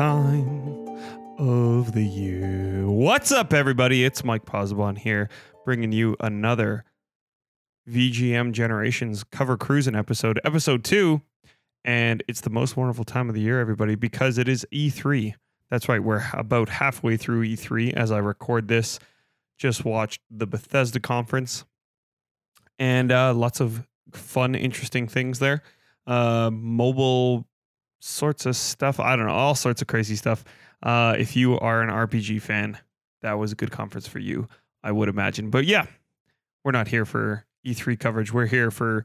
time of the year. What's up, everybody? It's Mike Posobon here, bringing you another VGM Generations Cover Cruising episode, episode 2. And it's the most wonderful time of the year, everybody, because it is E3. That's right, we're about halfway through E3 as I record this. Just watched the Bethesda conference. And lots of fun, interesting things there. Mobile sorts of stuff. I don't know, all sorts of crazy stuff. If you are an RPG fan, that was a good conference for you, I would imagine. But yeah, we're not here for E3 coverage. We're here for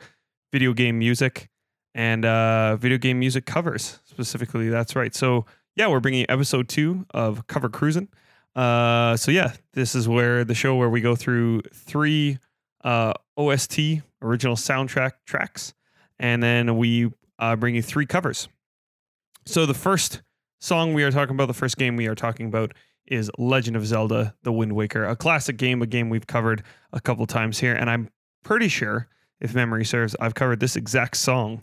video game music and video game music covers specifically. That's right. So yeah, we're bringing episode 2 of Cover Cruisin'. So yeah, this is where the show where we go through 3 OST, original soundtrack tracks, and then we bring you 3 covers. So the first song we are talking about, the first game we are talking about, is Legend of Zelda, The Wind Waker, a classic game, a game we've covered a couple times here, and I'm pretty sure, if memory serves, I've covered this exact song.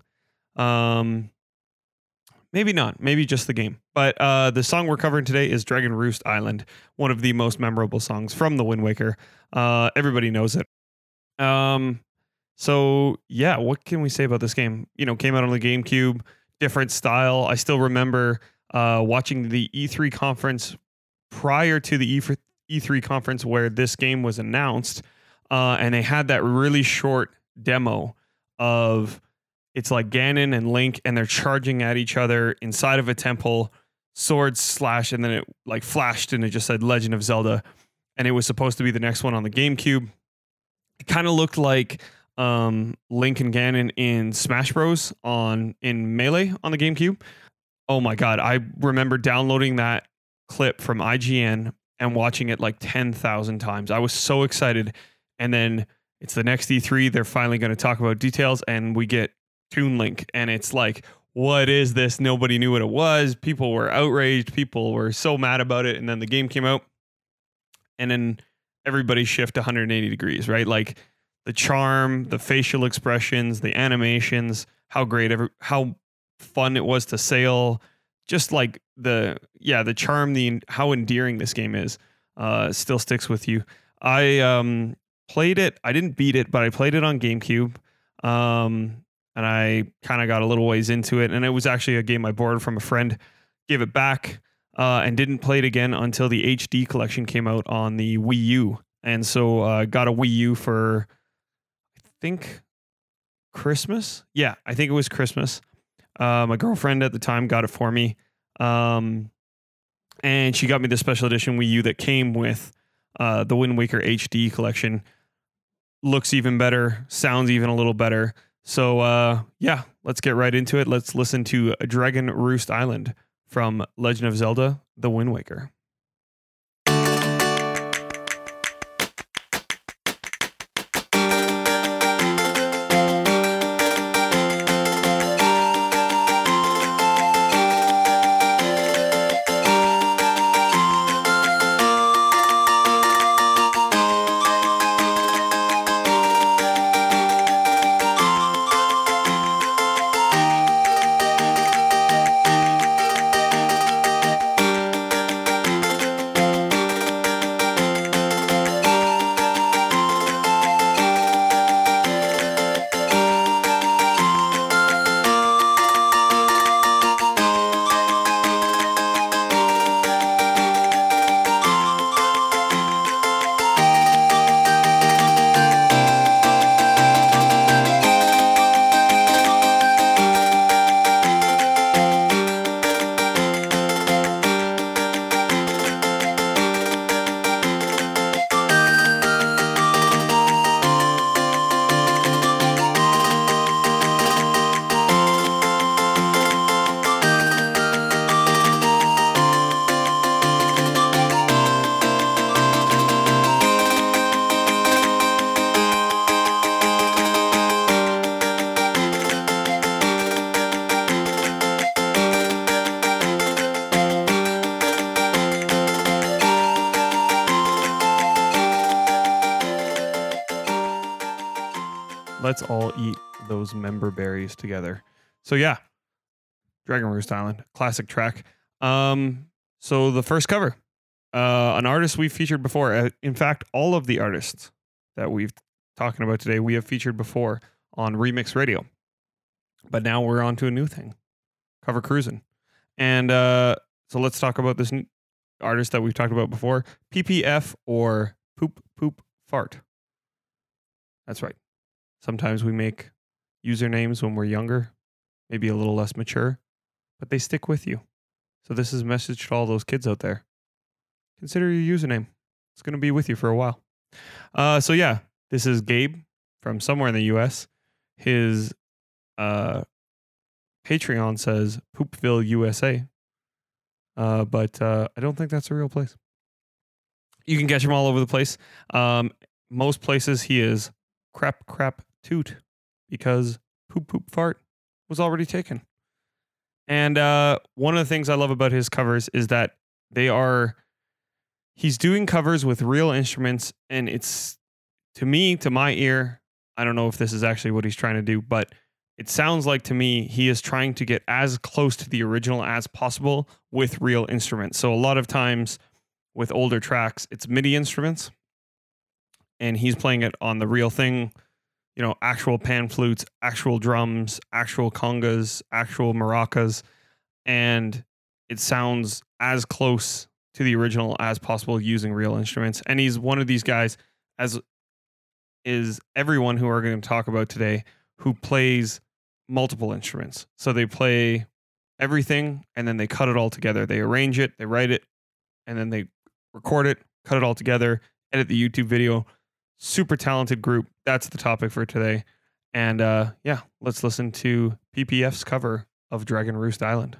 Maybe not, maybe just the game. But the song we're covering today is Dragon Roost Island, one of the most memorable songs from The Wind Waker. Everybody knows it. So yeah, what can we say about this game? You know, came out on the GameCube, different style. I still remember watching the E3 conference prior to the E3 conference where this game was announced, and they had that really short demo of it's like Ganon and Link, and they're charging at each other inside of a temple, swords slash, and then it like flashed and it just said Legend of Zelda, and it was supposed to be the next one on the GameCube. It kind of looked like Link and Ganon in Smash Bros in Melee on the GameCube. Oh my God, I remember downloading that clip from IGN and watching it like 10,000 times. I was so excited. And then it's the next E3. They're finally going to talk about details, and we get Toon Link. And it's like, what is this? Nobody knew what it was. People were outraged. People were so mad about it. And then the game came out, and then everybody shift 180 degrees, right? Like the charm, the facial expressions, the animations, how great, how fun it was to sail, just like the charm, how endearing this game is, still sticks with you. I played it. I didn't beat it, but I played it on GameCube, and I kind of got a little ways into it, and it was actually a game I borrowed from a friend, gave it back, and didn't play it again until the HD collection came out on the Wii U. And so I got a Wii U for, I think, Christmas. Yeah, I think it was Christmas. My girlfriend at the time got it for me. And she got me the special edition Wii U that came with the Wind Waker HD collection. Looks even better. Sounds even a little better. So yeah, let's get right into it. Let's listen to Dragon Roost Island from Legend of Zelda, The Wind Waker. Let's all eat those member berries together. So yeah, Dragon Roost Island, classic track. So the first cover, an artist we've featured before. In fact, all of the artists that we've talking about today, we have featured before on Remix Radio. But now we're on to a new thing, Cover Cruisin'. And so let's talk about this new artist that we've talked about before, PPF or Poop Poop Fart. That's right. Sometimes we make usernames when we're younger, maybe a little less mature, but they stick with you. So this is a message to all those kids out there. Consider your username. It's going to be with you for a while. So yeah, this is Gabe from somewhere in the U.S. His Patreon says Poopville, USA. But I don't think that's a real place. You can catch him all over the place. Most places he is crap, crap, toot, because Poop Poop Fart was already taken. And one of the things I love about his covers is that they are... He's doing covers with real instruments, and it's... To me, to my ear, I don't know if this is actually what he's trying to do, but it sounds like to me he is trying to get as close to the original as possible with real instruments. So a lot of times with older tracks, it's MIDI instruments, and he's playing it on the real thing, you know, actual pan flutes, actual drums, actual congas, actual maracas, and it sounds as close to the original as possible using real instruments. And he's one of these guys, as is everyone who are going to talk about today, who plays multiple instruments. So they play everything and then they cut it all together. They arrange it, they write it, and then they record it, cut it all together, edit the YouTube video. Super talented group. That's the topic for today. And yeah, let's listen to PPF's cover of Dragon Roost Island.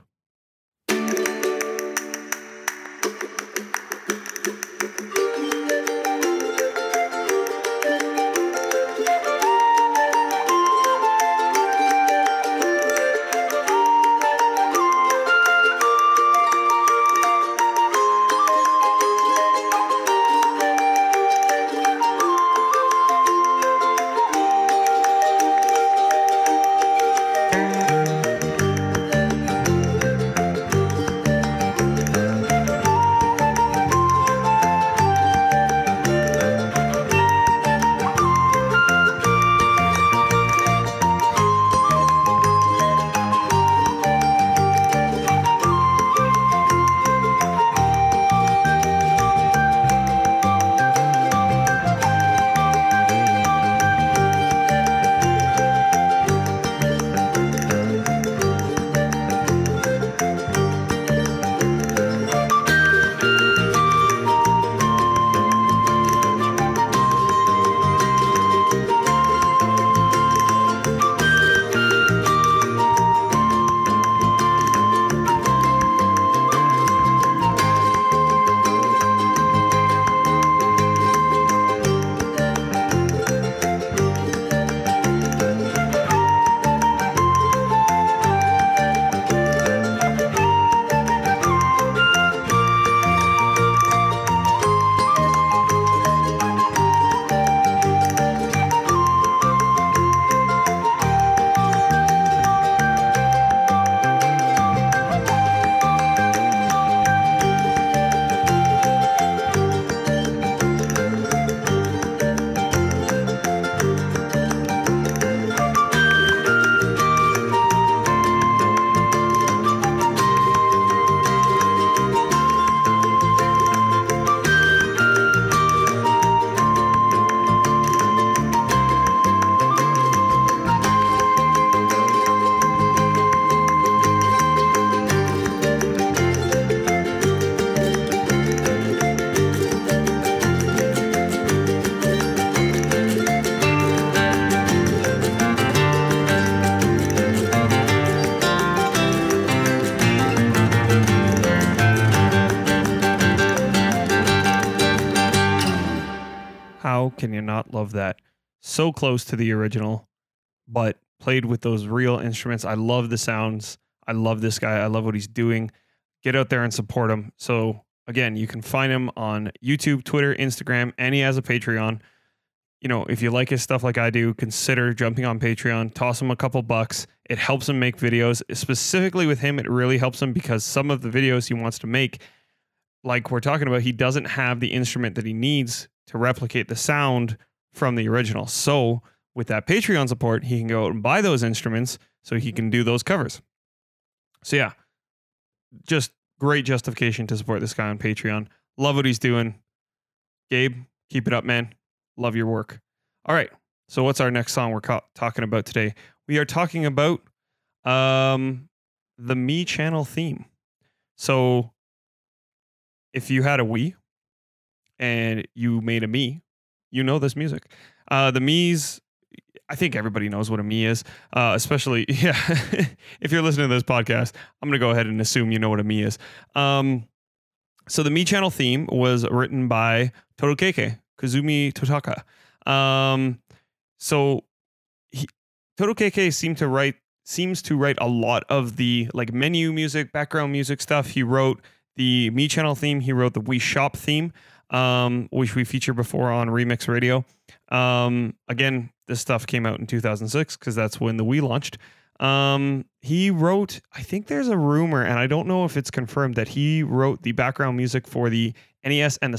Can you not love that? So close to the original, but played with those real instruments. I love the sounds. I love this guy. I love what he's doing. Get out there and support him. So again, you can find him on YouTube, Twitter, Instagram, and he has a Patreon. you know, if you like his stuff like I do, consider jumping on Patreon, toss him a couple bucks. It helps him make videos. Specifically with him, it really helps him because some of the videos he wants to make, like we're talking about, he doesn't have the instrument that he needs to replicate the sound from the original. So with that Patreon support, he can go out and buy those instruments so he can do those covers. So yeah, just great justification to support this guy on Patreon. Love what he's doing. Gabe, keep it up, man. Love your work. All right. So what's our next song we're talking about today? We are talking about the Mii Channel theme. So if you had a Wii and you made a Mii, you know this music. The Miis, I think everybody knows what a Mii is, especially, yeah, if you're listening to this podcast, I'm going to go ahead and assume you know what a Mii is. So the Mii Channel theme was written by Torukeke, Kazumi Totaka. So Torukeke seems to write a lot of the like menu music, background music stuff. He wrote the Mii Channel theme. He wrote the Wii Shop theme, which we featured before on Remix Radio. Again, this stuff came out in 2006 because that's when the Wii launched. He wrote, I think there's a rumor, and I don't know if it's confirmed, that he wrote the background music for the NES and the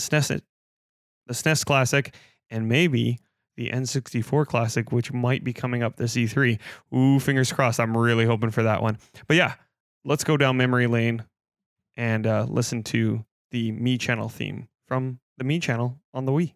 SNES Classic, and maybe the N64 Classic, which might be coming up this E3. Ooh, fingers crossed. I'm really hoping for that one. But yeah, let's go down memory lane and listen to the Mii Channel theme from the Mii Channel on the Wii.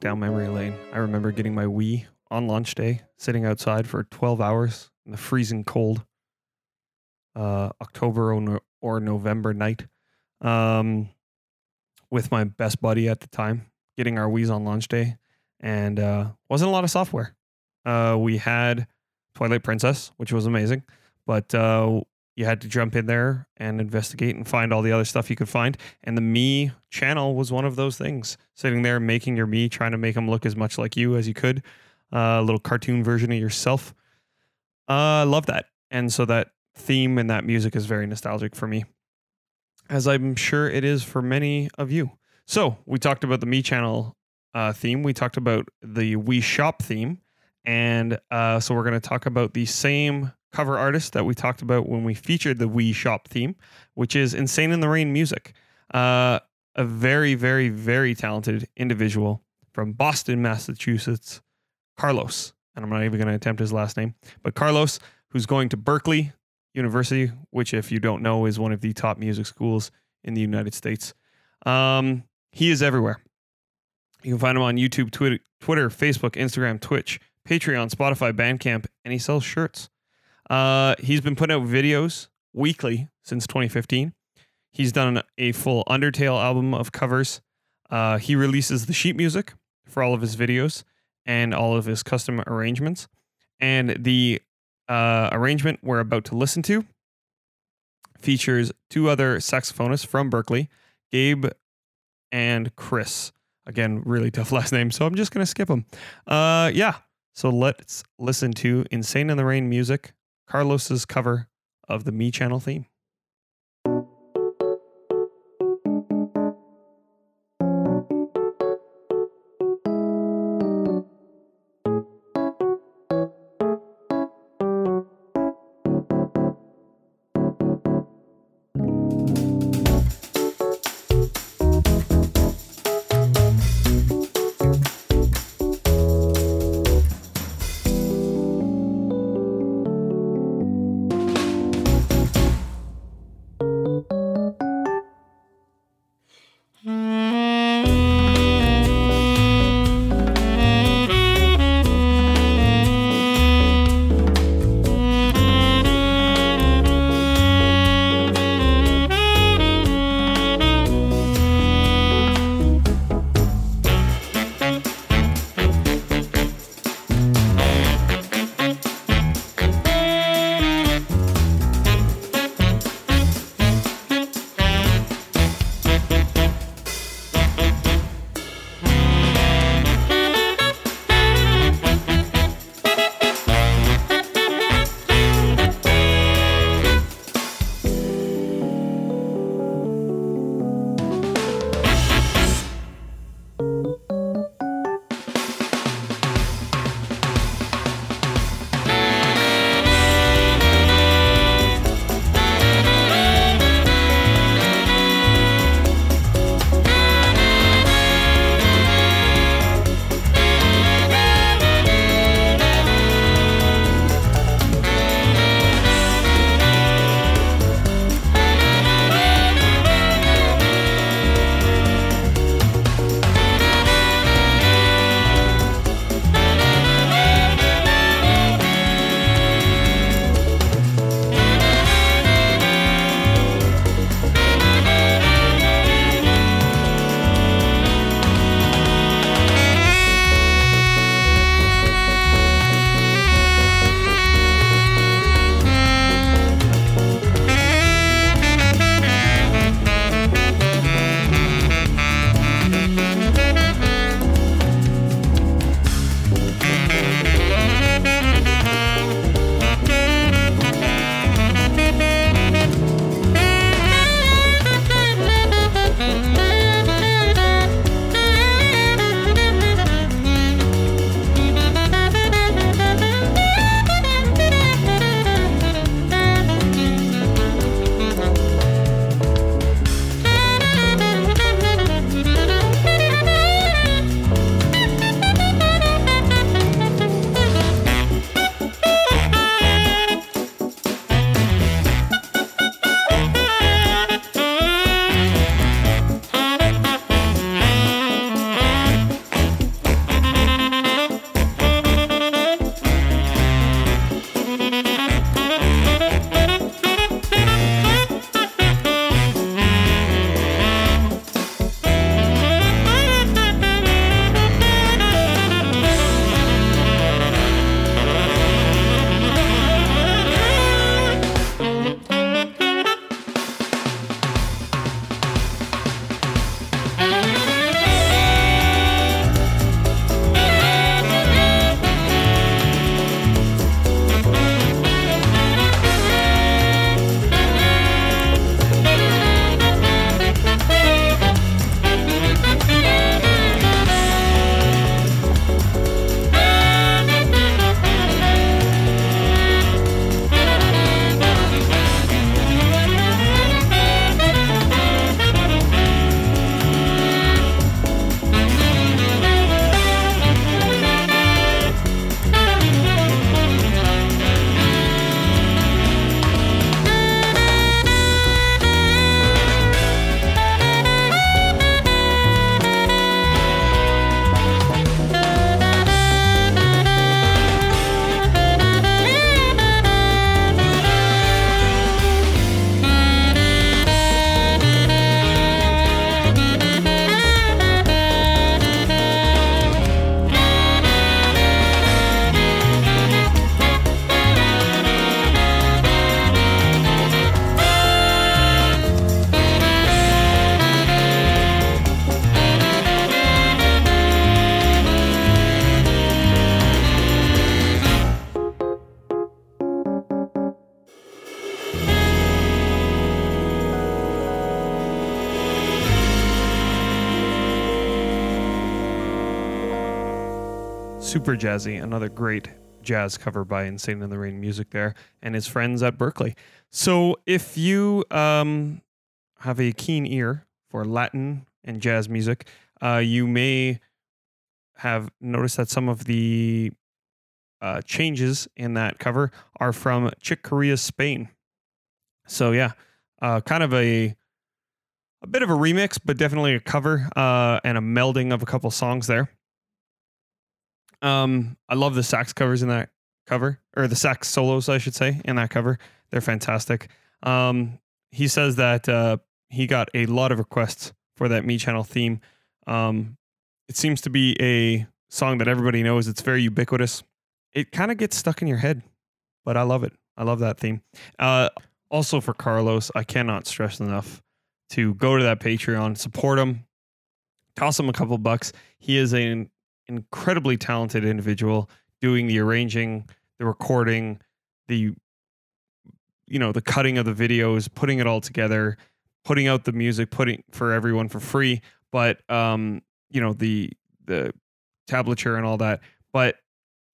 Down memory lane. I remember getting my Wii on launch day, sitting outside for 12 hours in the freezing cold, October or November night, with my best buddy at the time, getting our Wiis on launch day, and wasn't a lot of software. We had Twilight Princess, which was amazing, but you had to jump in there and investigate and find all the other stuff you could find. And the Mii Channel was one of those things. Sitting there making your Mii, trying to make them look as much like you as you could. A little cartoon version of yourself. I love that. And so that theme and that music is very nostalgic for me, as I'm sure it is for many of you. So we talked about the Mii Channel theme. We talked about the Wii Shop theme. And so we're going to talk about the same cover artist that we talked about when we featured the Wii Shop theme, which is Insane in the Rain Music. A very, very, very talented individual from Boston, Massachusetts, Carlos. And I'm not even going to attempt his last name, but Carlos, who's going to Berklee University, which, if you don't know, is one of the top music schools in the United States. He is everywhere. You can find him on YouTube, Twitter, Facebook, Instagram, Twitch, Patreon, Spotify, Bandcamp, and he sells shirts. He's been putting out videos weekly since 2015. He's done a full Undertale album of covers. He releases the sheet music for all of his videos and all of his custom arrangements. And the arrangement we're about to listen to features two other saxophonists from Berklee, Gabe and Chris. Again, really tough last name, so I'm just going to skip them. So let's listen to Insane in the Rain music, Carlos's cover of the Mii Channel theme. Super Jazzy, another great jazz cover by Insane in the Rain Music there, and his friends at Berklee. So if you have a keen ear for Latin and jazz music, you may have noticed that some of the changes in that cover are from Chick Corea, Spain. So yeah, kind of a bit of a remix, but definitely a cover and a melding of a couple songs there. I love the sax covers in that cover, or the sax solos, I should say, in that cover. They're fantastic. He says that he got a lot of requests for that Mii Channel theme. It seems to be a song that everybody knows. It's very ubiquitous. It kind of gets stuck in your head, but I love it. I love that theme. Also for Carlos, I cannot stress enough to go to that Patreon, support him, toss him a couple bucks. He is an incredibly talented individual doing the arranging, the recording, the cutting of the videos, putting it all together, putting out the music, putting for everyone for free. But, the tablature and all that. But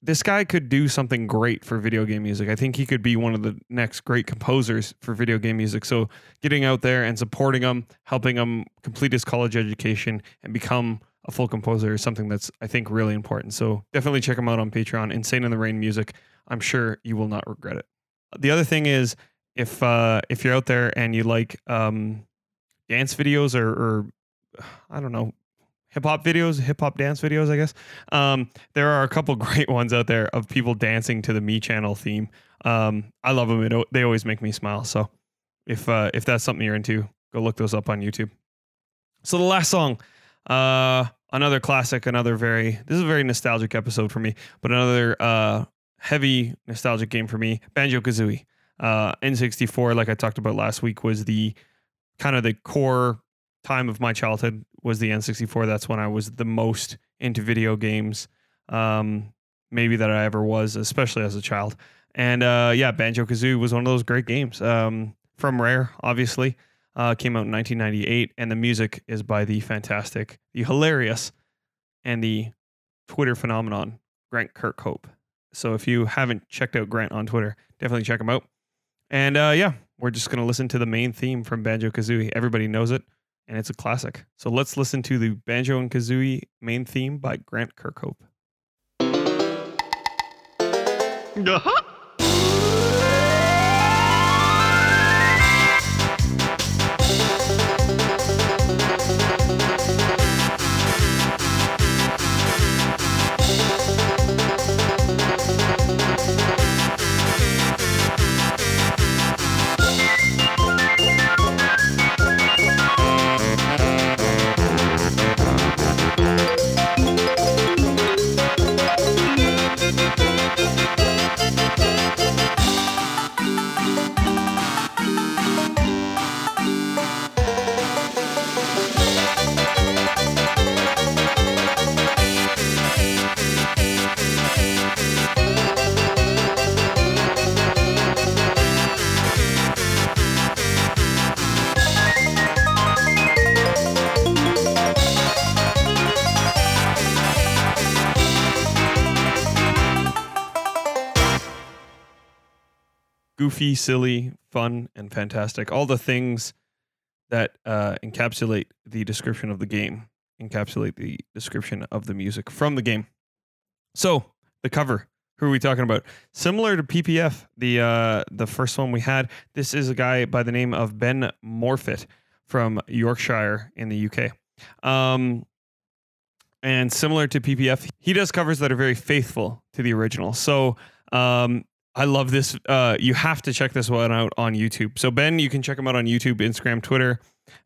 this guy could do something great for video game music. I think he could be one of the next great composers for video game music. So getting out there and supporting him, helping him complete his college education and become a full composer is something that's, I think, really important. So definitely check him out on Patreon, Insane in the Rain Music. I'm sure you will not regret it. The other thing is, if you're out there and you like dance videos or I don't know, hip hop dance videos, I guess. There are a couple great ones out there of people dancing to the Mii Channel theme. I love them. They always make me smile. So if that's something you're into, go look those up on YouTube. So the last song, another classic, this is a very nostalgic episode for me, but another heavy nostalgic game for me, Banjo-Kazooie. N64, like I talked about last week, was the kind of the core time of my childhood was the N64. That's when I was the most into video games, maybe that I ever was, especially as a child. And Banjo-Kazooie was one of those great games from Rare, obviously. Came out in 1998, and the music is by the fantastic, the hilarious, and the Twitter phenomenon, Grant Kirkhope. So if you haven't checked out Grant on Twitter, definitely check him out. And we're just going to listen to the main theme from Banjo-Kazooie. Everybody knows it, and it's a classic. So let's listen to the Banjo and Kazooie main theme by Grant Kirkhope. Uh-huh. Goofy, silly, fun, and fantastic. All the things that encapsulate the description of the game, encapsulate the description of the music from the game. So, the cover. Who are we talking about? Similar to PPF, the first one we had, this is a guy by the name of Ben Morfitt from Yorkshire in the UK. And similar to PPF, he does covers that are very faithful to the original. So, I love this. You have to check this one out on YouTube. So Ben, you can check him out on YouTube, Instagram, Twitter,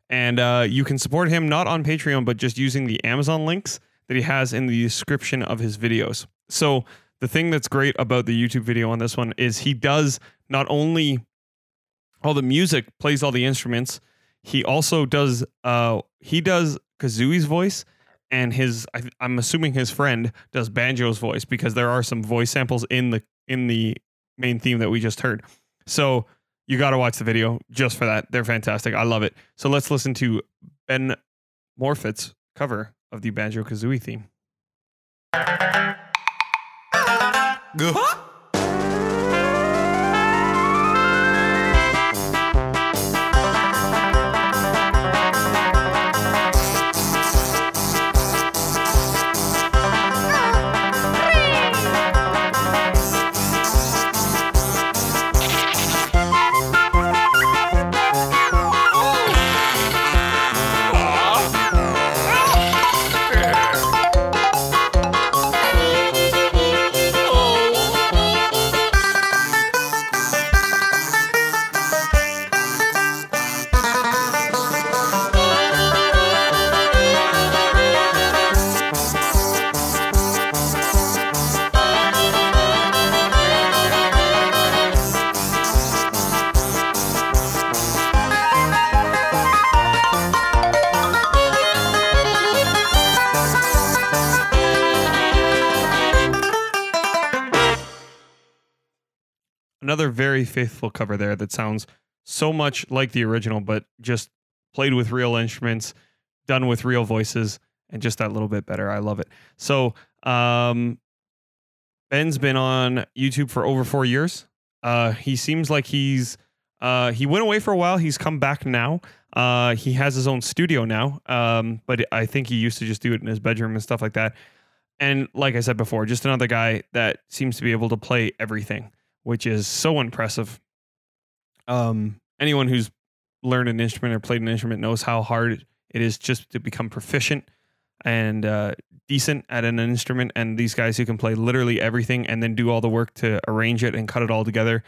and you can support him not on Patreon, but just using the Amazon links that he has in the description of his videos. So the thing that's great about the YouTube video on this one is he does not only all the music, plays all the instruments, he also does Kazooie's voice. And I'm assuming his friend does Banjo's voice, because there are some voice samples in the main theme that we just heard. So you got to watch the video just for that. They're fantastic. I love it. So let's listen to Ben Morfitt's cover of the Banjo-Kazooie theme. Good. Huh? Another very faithful cover there that sounds so much like the original, but just played with real instruments, done with real voices, and just that little bit better. I love it. So Ben's been on YouTube for over 4 years. He seems like he went away for a while. He's come back now. He has his own studio now, but I think he used to just do it in his bedroom and stuff like that. And like I said before, just another guy that seems to be able to play everything, which is so impressive. Anyone who's learned an instrument or played an instrument knows how hard it is just to become proficient and decent at an instrument. And these guys who can play literally everything and then do all the work to arrange it and cut it all together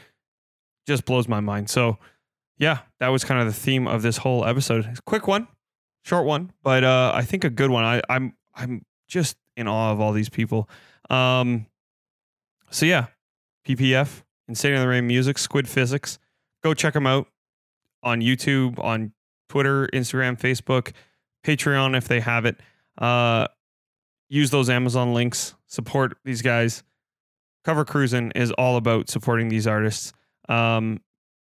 just blows my mind. So yeah, that was kind of the theme of this whole episode. It's a quick one, short one, but I think a good one. I'm just in awe of all these people. So yeah, PPF, Insane in the Rain Music, Squid Physics. Go check them out on YouTube, on Twitter, Instagram, Facebook, Patreon if they have it. Use those Amazon links. Support these guys. Cover Cruisin' is all about supporting these artists.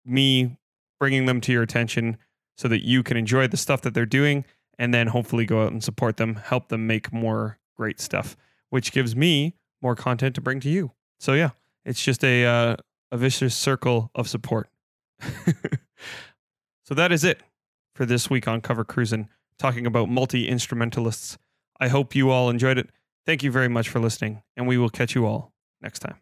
Me bringing them to your attention so that you can enjoy the stuff that they're doing and then hopefully go out and support them, help them make more great stuff, which gives me more content to bring to you. So yeah. It's just a vicious circle of support. So that is it for this week on Cover Cruisin', talking about multi-instrumentalists. I hope you all enjoyed it. Thank you very much for listening, and we will catch you all next time.